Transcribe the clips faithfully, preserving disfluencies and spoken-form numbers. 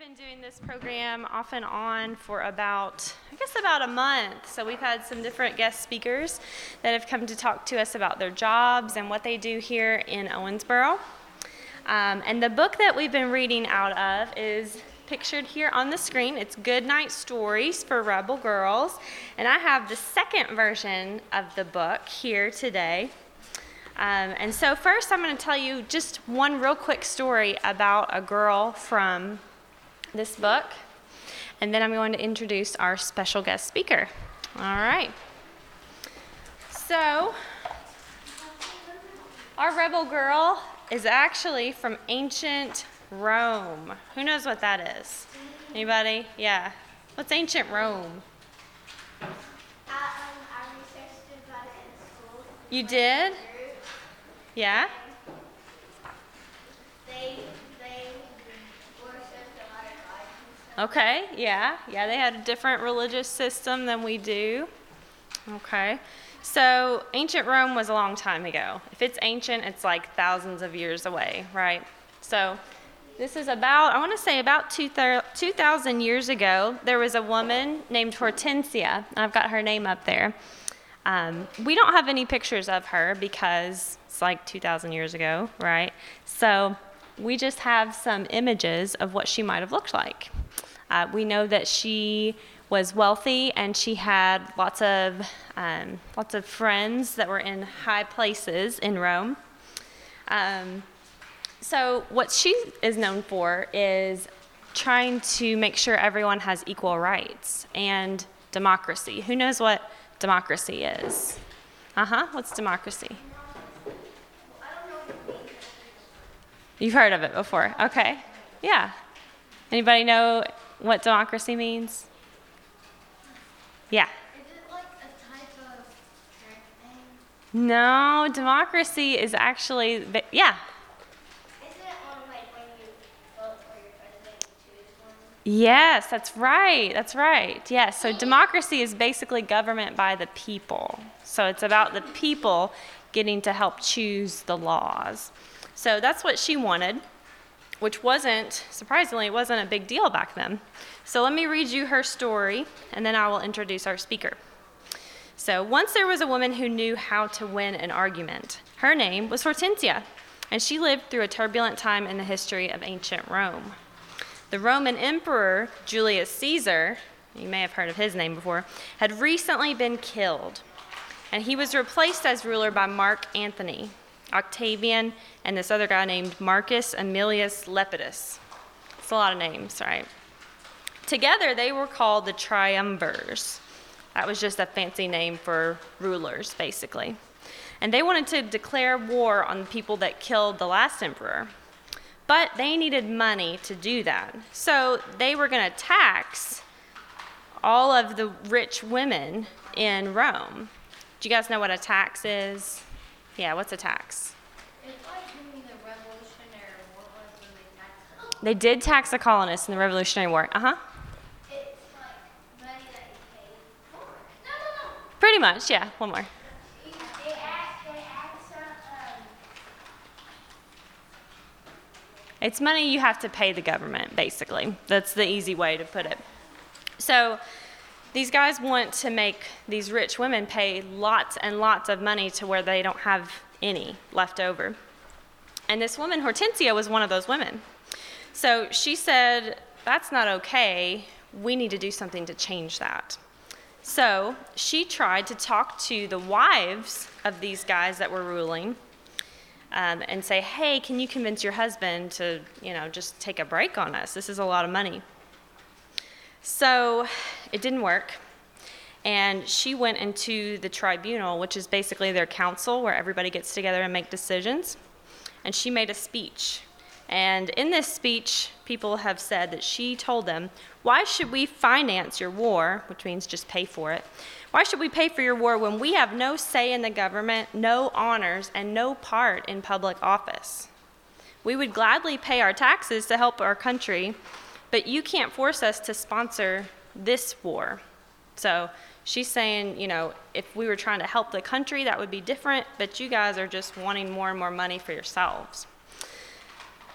been doing this program off and on for about, I guess about a month. So we've had some different guest speakers that have come to talk to us about their jobs and what they do here in Owensboro. Um, and the book that we've been reading out of is pictured here on the screen. It's Good Night Stories for Rebel Girls. And I have the second version of the book here today. Um, and so first I'm going to tell you just one real quick story about a girl from this book, and then I'm going to introduce our special guest speaker. All right. So our rebel girl is actually from ancient Rome. Who knows what that is? Anybody? Yeah. What's ancient Rome? I, um, I researched about it in school. You did? Yeah? They, they worshipped a lot of gods. Okay, yeah. Yeah, they had a different religious system than we do. Okay. So ancient Rome was a long time ago. If it's ancient, it's like thousands of years away, right? So this is about, I want to say about two thousand years ago, there was a woman named Hortensia. I've got her name up there. Um, we don't have any pictures of her because it's like two thousand years ago, right? So we just have some images of what she might have looked like. Uh, we know that she was wealthy and she had lots of um, lots of friends that were in high places in Rome. Um, so what she is known for is trying to make sure everyone has equal rights and democracy. Who knows what democracy is? Uh-huh. What's democracy? You've heard of it before. Okay. Yeah. Anybody know what democracy means? Yeah. Is it like a type of thing? No, democracy is actually, yeah. Is it on like when you vote for your president and choose one? Yes, that's right. That's right. Yes. Yeah, so democracy is basically government by the people. So it's about the people getting to help choose the laws. So that's what she wanted, which wasn't, surprisingly, wasn't a big deal back then. So let me read you her story, and then I will introduce our speaker. So once there was a woman who knew how to win an argument. Her name was Hortensia, and she lived through a turbulent time in the history of ancient Rome. The Roman emperor, Julius Caesar, you may have heard of his name before, had recently been killed, and he was replaced as ruler by Mark Anthony, Octavian, and this other guy named Marcus Aemilius Lepidus. It's a lot of names, right? Together, they were called the Triumvirs. That was just a fancy name for rulers, basically. And they wanted to declare war on the people that killed the last emperor. But they needed money to do that. So they were going to tax all of the rich women in Rome. Do you guys know what a tax is? Yeah, what's a tax? It's like during the Revolutionary War when they taxed them. They did tax the colonists in the Revolutionary War. Uh-huh. It's like money that you paid for. No, no, no. Pretty much, yeah. One more. They asked, they asked, um, it's money you have to pay the government, basically. That's the easy way to put it. So these guys want to make these rich women pay lots and lots of money to where they don't have any left over. And this woman, Hortensia, was one of those women. So she said, that's not okay. We need to do something to change that. So she tried to talk to the wives of these guys that were ruling um, and say, hey, can you convince your husband to, you know, just take a break on us? This is a lot of money. So it didn't work, and she went into the tribunal, which is basically their council where everybody gets together and make decisions, and she made a speech. And in this speech, people have said that she told them, why should we finance your war, which means just pay for it? Why should we pay for your war when we have no say in the government, no honors, and no part in public office? We would gladly pay our taxes to help our country, but you can't force us to sponsor this war. So she's saying, you know, if we were trying to help the country, that would be different, but you guys are just wanting more and more money for yourselves.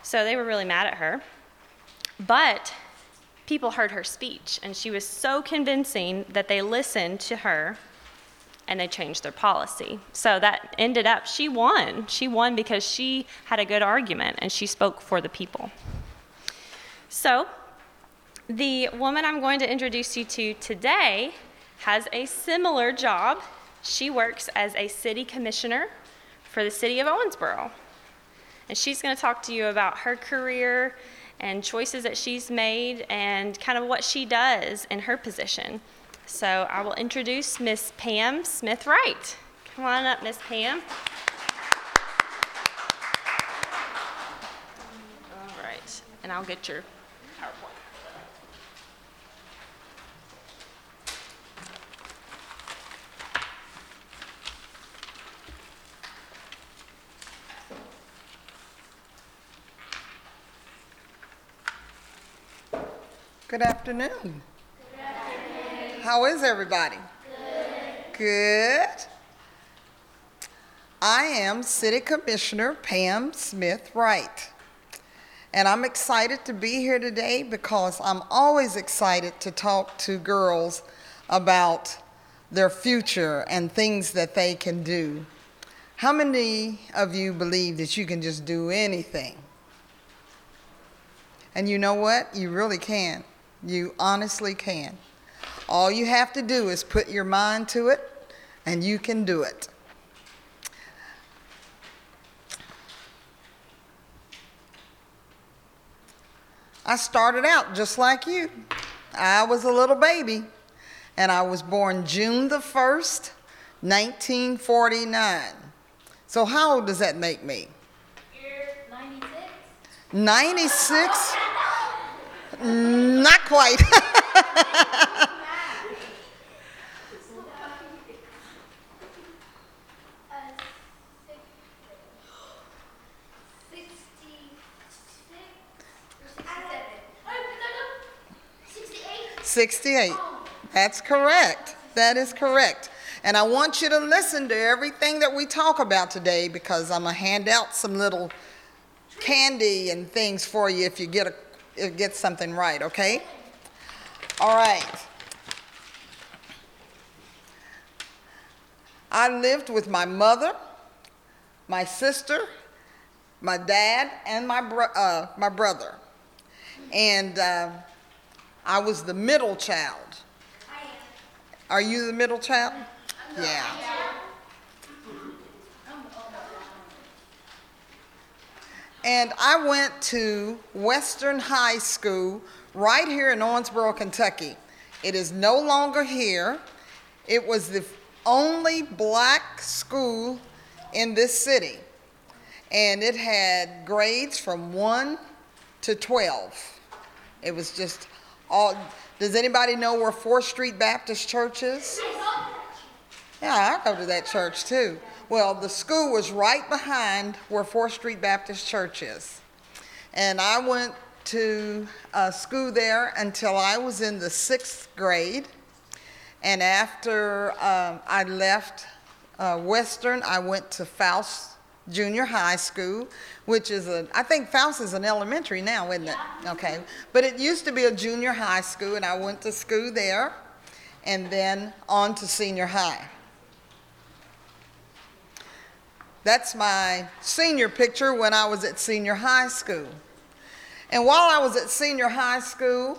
So they were really mad at her. But People heard her speech, and she was so convincing that they listened to her and they changed their policy. So that ended up, she won. She won because she had a good argument and she spoke for the people. So the woman I'm going to introduce you to today has a similar job. She works as a city commissioner for the city of Owensboro. And she's going to talk to you about her career and choices that she's made and kind of what she does in her position. So I will introduce Miss Pam Smith-Wright. Come on up, Miss Pam. All right, and I'll get your PowerPoint. Good afternoon. Good afternoon. How is everybody? Good. Good. I am City Commissioner Pam Smith-Wright, and I'm excited to be here today because I'm always excited to talk to girls about their future and things that they can do. How many of you believe that you can just do anything? And you know what? You really can. You honestly can. All you have to do is put your mind to it, and you can do it. I started out just like you. I was a little baby, and I was born June the first, nineteen forty-nine. So how old does that make me? You're ninety-six. ninety-six? Not quite. sixty-eight. That's correct. That is correct. And I want you to listen to everything that we talk about today because I'm going to hand out some little candy and things for you if you get a It gets something right, okay? All right. I lived with my mother, my sister, my dad, and my bro- uh, my brother. And uh, I was the middle child. Are you the middle child? Yeah. And I went to Western High School right here in Owensboro, Kentucky. It is no longer here. It was the only black school in this city. And it had grades from one to twelve. It was just all, does anybody know where Fourth Street Baptist Church is? Yeah, I go to that church too. Well, the school was right behind where Fourth Street Baptist Church is. And I went to uh, school there until I was in the sixth grade. And after um, I left uh, Western, I went to Faust Junior High School, which is a, I think Faust is an elementary now, isn't it? Okay. But it used to be a junior high school, and I went to school there and then on to senior high. That's my senior picture when I was at senior high school. And while I was at senior high school,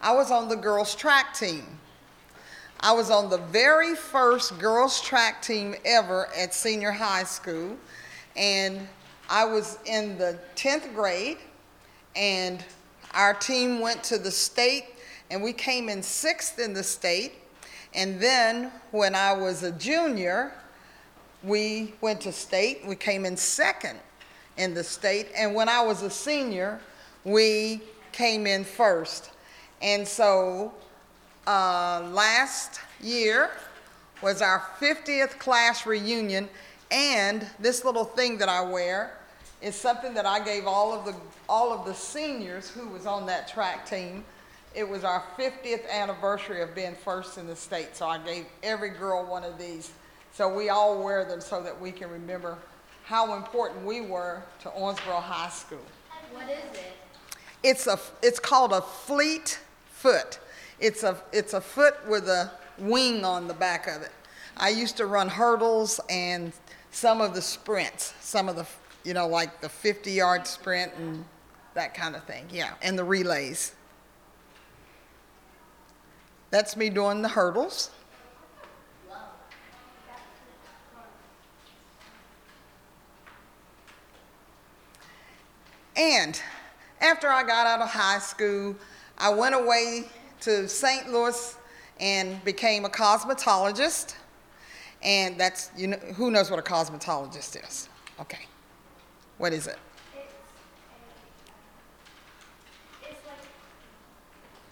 I was on the girls' track team. I was on the very first girls' track team ever at senior high school. And I was in the tenth grade, and our team went to the state, and we came in sixth in the state. And then when I was a junior, we went to state, we came in second in the state, and when I was a senior, we came in first. And so uh, last year was our fiftieth class reunion, and this little thing that I wear is something that I gave all of the all of the seniors who was on that track team. It was our fiftieth anniversary of being first in the state, so I gave every girl one of these. So we all wear them so that we can remember how important we were to Owensboro High School. What is it? It's a it's called a fleet foot. It's a it's a foot with a wing on the back of it. I used to run hurdles and some of the sprints, some of the, you know, like the fifty-yard sprint and that kind of thing, yeah, and the relays. That's me doing the hurdles. And after I got out of high school, I went away to Saint Louis and became a cosmetologist. And that's, you know, who knows what a cosmetologist is? Okay. What is it? It's, a, it's like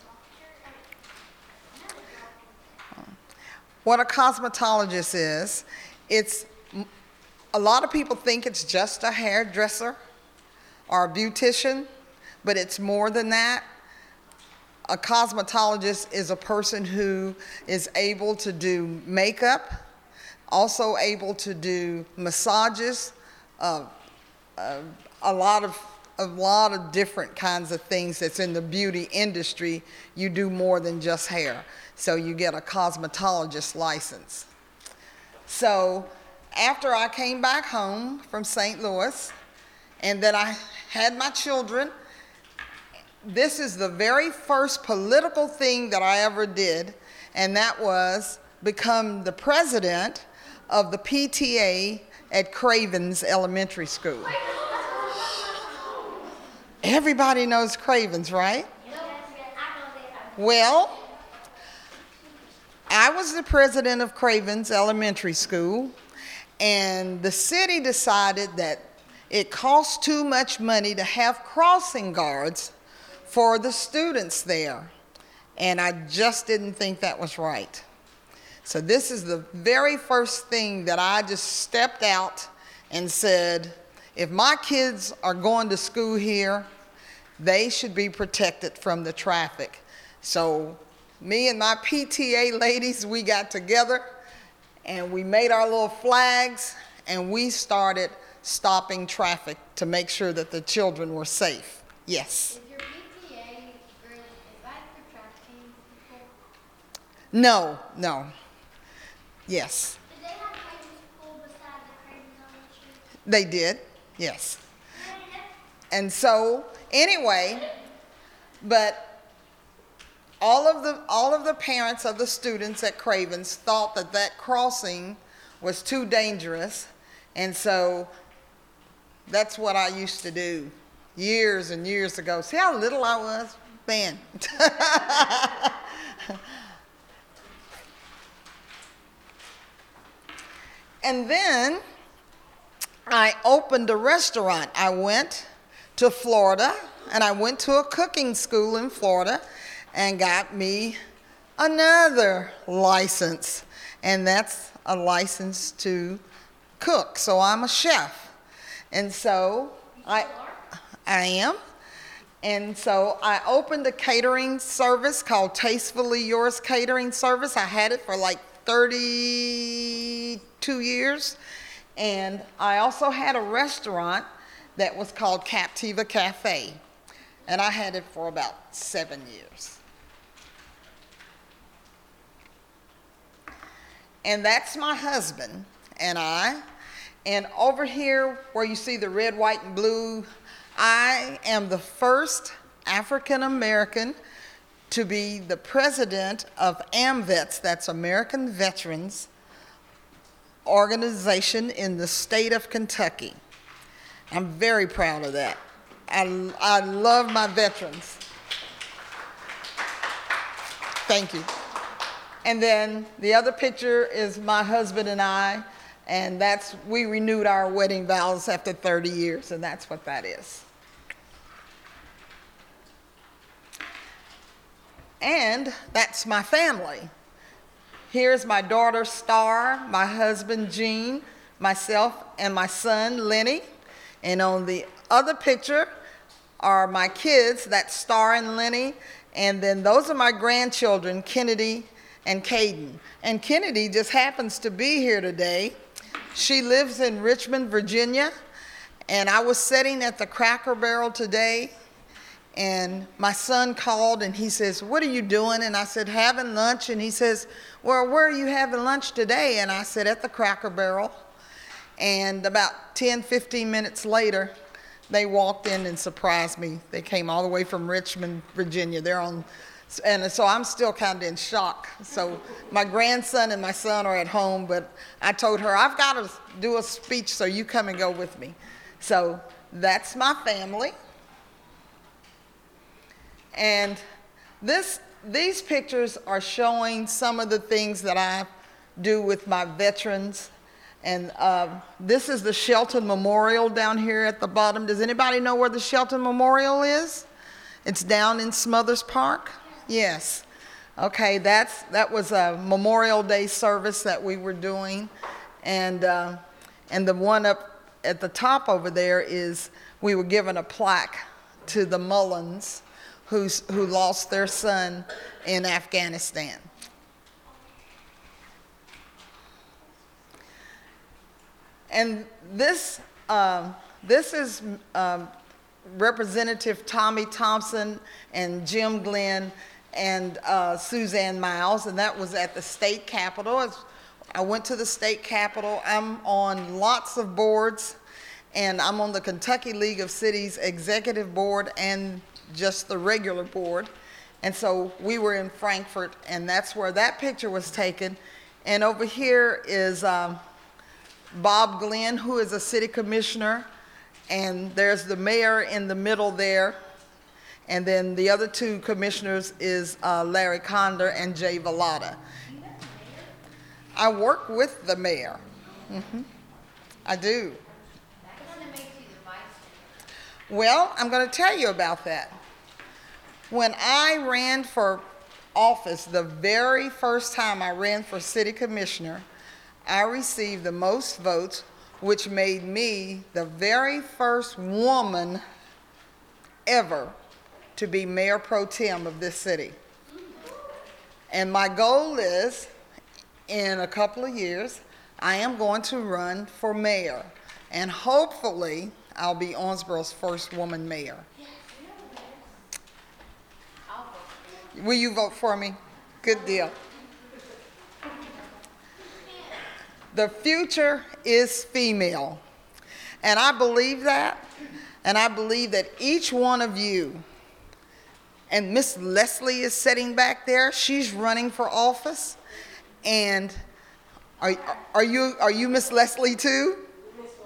a doctor. I mean, what a cosmetologist is, it's, a lot of people think it's just a hairdresser or a beautician, but it's more than that. A cosmetologist is a person who is able to do makeup, also able to do massages, uh, uh, a lot of a lot of different kinds of things that's in the beauty industry. You do more than just hair. So you get a cosmetologist license. So after I came back home from Saint Louis, and then I had my children, this is the very first political thing that I ever did, and that was become the president of the P T A at Cravens Elementary School. Everybody knows Cravens, right? Well, I was the president of Cravens Elementary School, and the city decided that it cost too much money to have crossing guards for the students there, and I just didn't think that was right. So this is the very first thing that I just stepped out and said, if my kids are going to school here, they should be protected from the traffic. So me and my P T A ladies, we got together and we made our little flags and we started stopping traffic to make sure that the children were safe. Yes? Is your P T A group, is that for trafficking people? No, no. Yes. Did they have Cravens School beside the Cravens Elementary? They did, yes. And so, anyway, but all of the all of the parents of the students at Cravens thought that that crossing was too dangerous, and so that's what I used to do years and years ago. See how little I was? Man. And then I opened a restaurant. I went to Florida, and I went to a cooking school in Florida and got me another license, and that's a license to cook. So I'm a chef. And so I, I am. And so I opened a catering service called Tastefully Yours Catering Service. I had it for like thirty-two years, and I also had a restaurant that was called Captiva Cafe, and I had it for about seven years. And that's my husband and I, and over here where you see the red, white, and blue, I am the first African American to be the president of AMVETS, that's American Veterans Organization in the state of Kentucky. I'm very proud of that. I, I love my veterans. Thank you. And then the other picture is my husband and I, and that's, we renewed our wedding vows after thirty years, and that's what that is. And that's my family. Here's my daughter, Star, my husband, Gene, myself, and my son, Lenny. And on the other picture are my kids, that's Star and Lenny. And then those are my grandchildren, Kennedy and Caden. And Kennedy just happens to be here today. She lives in Richmond, Virginia. And I was sitting at the Cracker Barrel today, And my son called and he says, what are you doing? And I said, having lunch. And he says, well, where are you having lunch today? And I said, at the Cracker Barrel. And about ten, fifteen minutes later, they walked in and surprised me. They came all the way from Richmond, Virginia. They're on, and so I'm still kind of in shock. So my grandson and my son are at home, but I told her, I've got to do a speech, so you come and go with me. So that's my family. And this, these pictures are showing some of the things that I do with my veterans. And uh, this is the Shelton Memorial down here at the bottom. Does anybody know where the Shelton Memorial is? It's down in Smothers Park? Yes. Okay, that's, that was a Memorial Day service that we were doing. And, uh, and the one up at the top over there is we were given a plaque to the Mullins who's, who lost their son in Afghanistan. And this uh, this is uh, Representative Tommy Thompson and Jim Glenn and uh, Suzanne Miles, and that was at the state capitol. It's, I went to the state capitol. I'm on lots of boards, and I'm on the Kentucky League of Cities executive board and just the regular board. And so we were in Frankfort, and that's where that picture was taken. And over here is um, Bob Glenn, who is a city commissioner, and there's the mayor in the middle there, and then the other two commissioners is uh, Larry Conder and Jay Vallada. I work with the mayor. Mm-hmm. I do. Well, I'm going to tell you about that. When I ran for office, the very first time I ran for city commissioner, I received the most votes, which made me the very first woman ever to be mayor pro tem of this city. And my goal is, in a couple of years, I am going to run for mayor. And hopefully, I'll be Owensboro's first woman mayor. Will you vote for me? Good deal. The future is female, and I believe that, and I believe that each one of you, and Miss Leslie is sitting back there, she's running for office, and are, are you are you Miss Leslie too? Miss Wesley.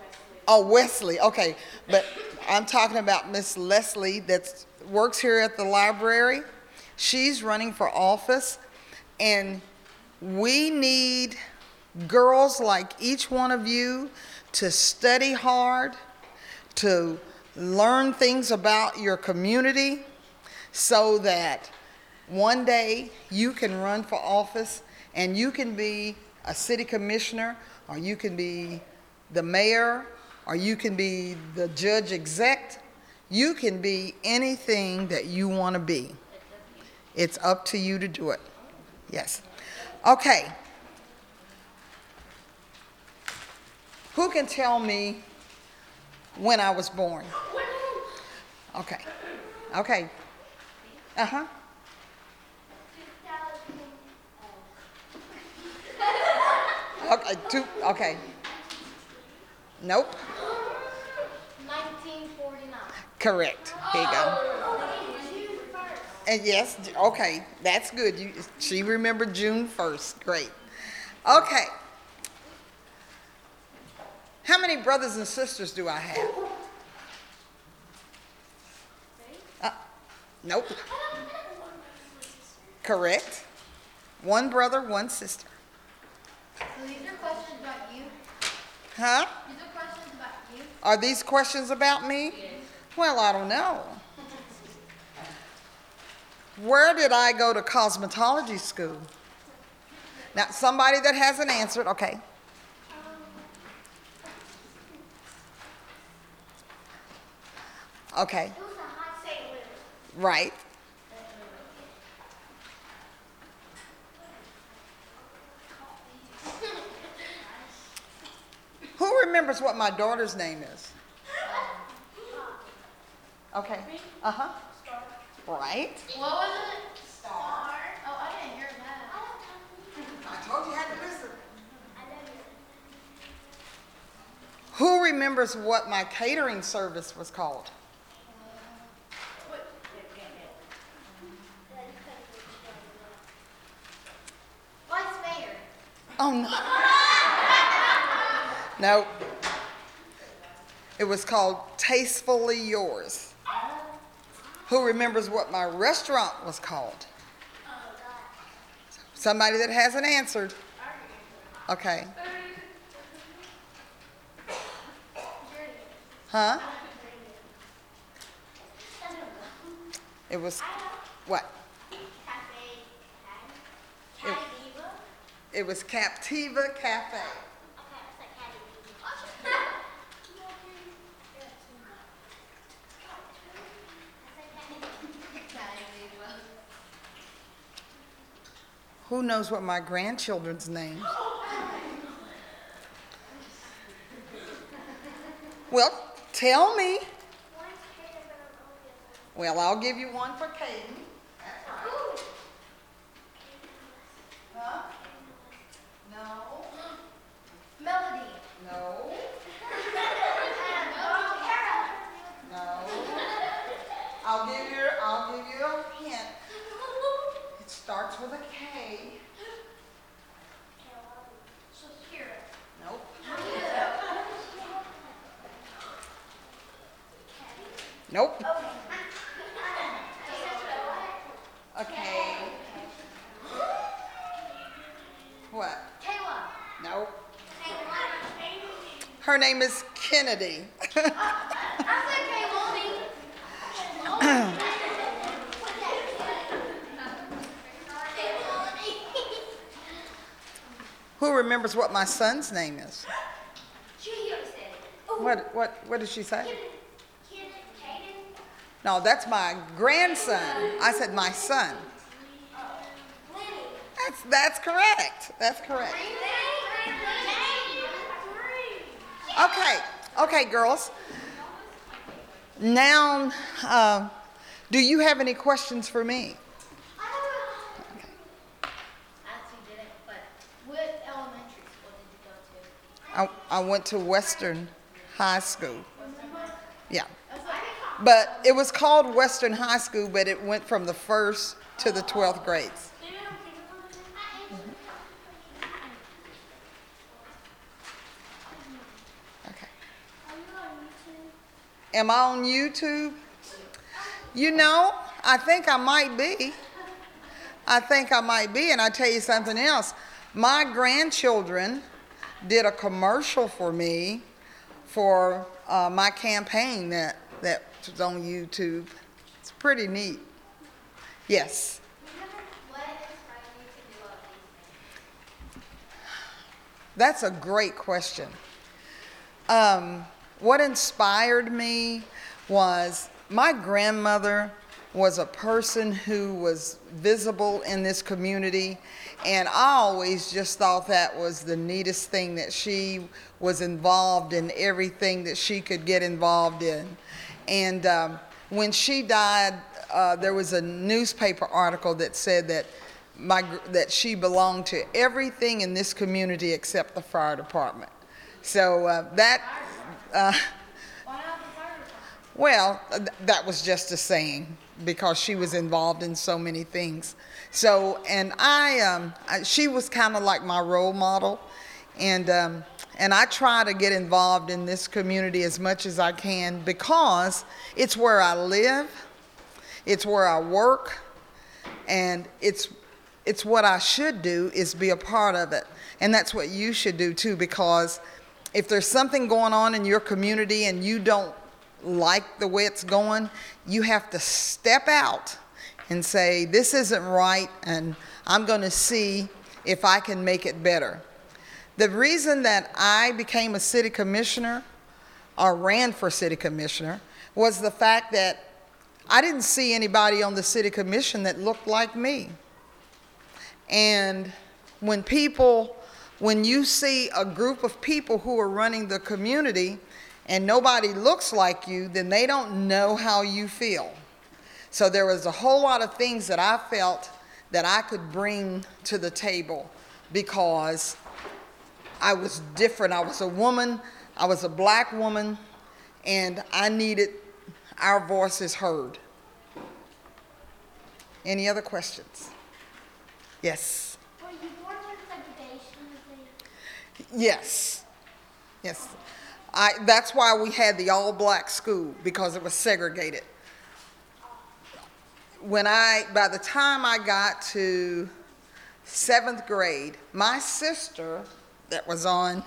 Oh, Wesley, okay, but I'm talking about Miss Leslie that works here at the library. She's running for office, and we need girls like each one of you to study hard, to learn things about your community so that one day you can run for office and you can be a city commissioner, or you can be the mayor, or you can be the judge exec. You can be anything that you want to be. It's up to you to do it. Yes. Okay. Who can tell me when I was born? Okay. Okay. Uh-huh. Okay, two, okay. Nope. nineteen forty-nine. Correct. There you go. And yes, okay, that's good. You, she remembered June first. Great. Okay. How many brothers and sisters do I have? Uh, nope. Correct. One brother, one sister. So these are questions about you? Huh? These are questions about you? Are these questions about me? Yes. Well, I don't know. Where did I go to cosmetology school? Now, somebody that hasn't answered, okay. Okay. It was a hot Saint Louis. Right. Who remembers what my daughter's name is? Okay. Uh huh. Star. Right? What was it? Star. Oh, I didn't hear that. I told you you had to listen. I didn't. Who remembers what my catering service was called? Vice Mayor. Oh, no. No. It was called Tastefully Yours. Who remembers what my restaurant was called? Somebody that hasn't answered. Okay. Huh? It was what? It, it was Captiva Cafe. Who knows what my grandchildren's name? Well, tell me. Well, I'll give you one for Caden. That's right. Huh? No. Melody. No. No. I'll give you. I'll give you a hint. It starts with a K. Shakira. Nope. Nope. Okay. Okay. What? Kayla. Nope. Her name is Kennedy. I said Kayla. Who remembers what my son's name is? Julius. What? What? What did she say? No, that's my grandson. I said my son. That's that's correct. That's correct. Okay, okay, girls. Now, uh, do you have any questions for me? Okay. What elementary school did you go to? I I went to Western High School. Yeah. But it was called Western High School, but it went from the first to the twelfth grades. Mm-hmm. Okay. Am I on YouTube? You know, I think I might be. I think I might be, and I'll tell you something else. My grandchildren did a commercial for me for uh, my campaign that that was on YouTube. It's pretty neat. Yes. That's a great question. Um, what inspired me was my grandmother was a person who was visible in this community, and I always just thought that was the neatest thing, that she was involved in everything that she could get involved in. And um, when she died, uh, there was a newspaper article that said that my that she belonged to everything in this community except the fire department. So uh, that, uh, well, th- that was just a saying because she was involved in so many things. So, and I, um, I she was kind of like my role model, and. Um, And I try to get involved in this community as much as I can because it's where I live, it's where I work, and it's it's what I should do is be a part of it. And that's what you should do too, because if there's something going on in your community and you don't like the way it's going, you have to step out and say, this isn't right, and I'm gonna see if I can make it better. The reason that I became a city commissioner or ran for city commissioner was the fact that I didn't see anybody on the city commission that looked like me. And when people, when you see a group of people who are running the community and nobody looks like you, then they don't know how you feel. So there was a whole lot of things that I felt that I could bring to the table because I was different. I was a woman, I was a black woman, and I needed our voices heard. Any other questions? Yes. Were you born with segregation? Yes. Yes. I, that's why we had the all-black school, because it was segregated. When I, by the time I got to seventh grade, my sister that was on,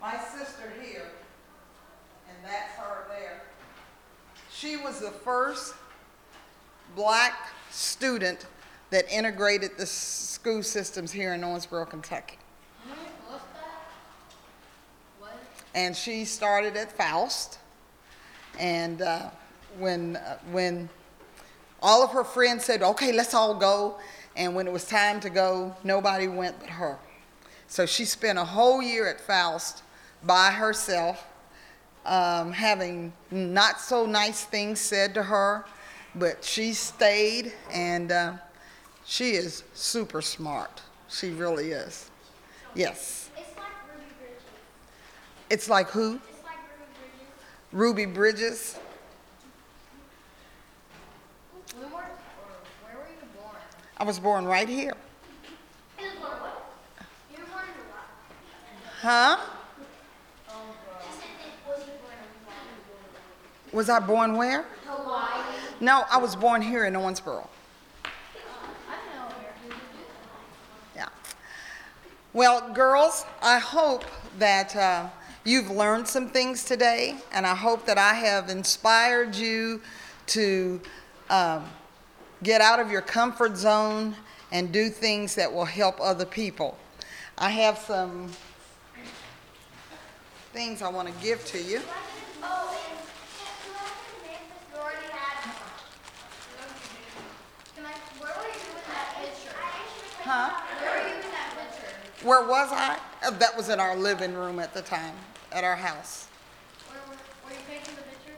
my sister here, and that's her there, she was the first black student that integrated the school systems here in Owensboro, Kentucky. And she started at Faust, and uh, when uh, when all of her friends said, okay, let's all go, and when it was time to go, nobody went but her. So she spent a whole year at Faust by herself, um, having not so nice things said to her, but she stayed, and uh, she is super smart. She really is. Yes. It's like who? It's like Ruby Bridges. Ruby Bridges. Where were, where were you born? I was born right here. You were born what? You were born in the lot. Huh? Oh, was you born in Hawaii? Was I born where? Hawaii. No, I was born here in Owensboro. Uh, I know where you did. Yeah. Well, girls, I hope that... Uh, You've learned some things today, and I hope that I have inspired you to um, get out of your comfort zone and do things that will help other people. I have some things I want to give to you. Oh, and can I name the story you had? Where were you in that picture? Huh? Where were you in that picture? Where was I? That was in our living room at the time. At our house. Were, were you taking the picture?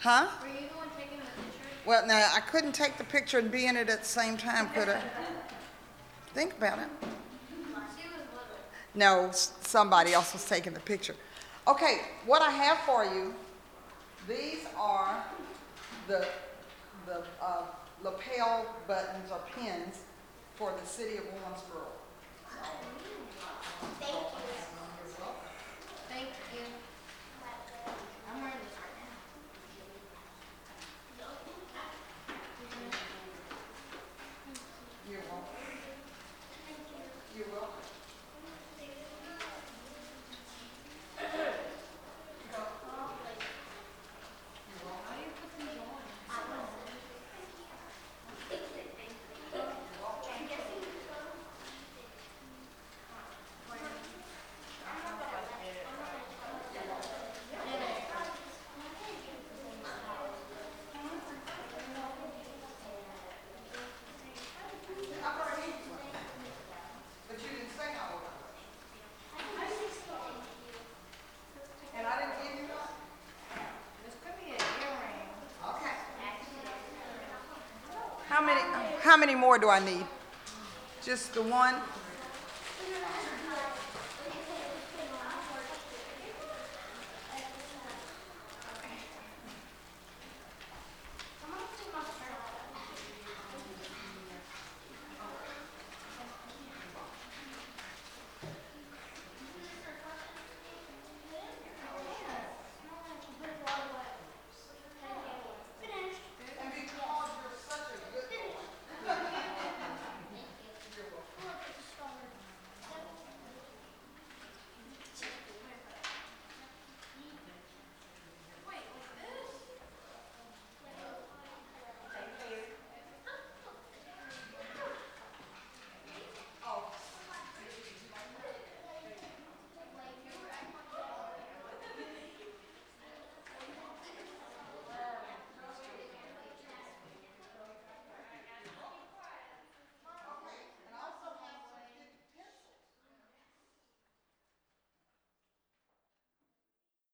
Huh? Were you the one taking the picture? Well, no, I couldn't take the picture and be in it at the same time, could I? Think about it. She was little. No, somebody else was taking the picture. Okay, what I have for you, these are the, the uh, lapel buttons or pins for the city of Owensboro. So, thank you. Thank you. I'm ready right now. You're welcome. You're welcome. How many more do I need? Just the one?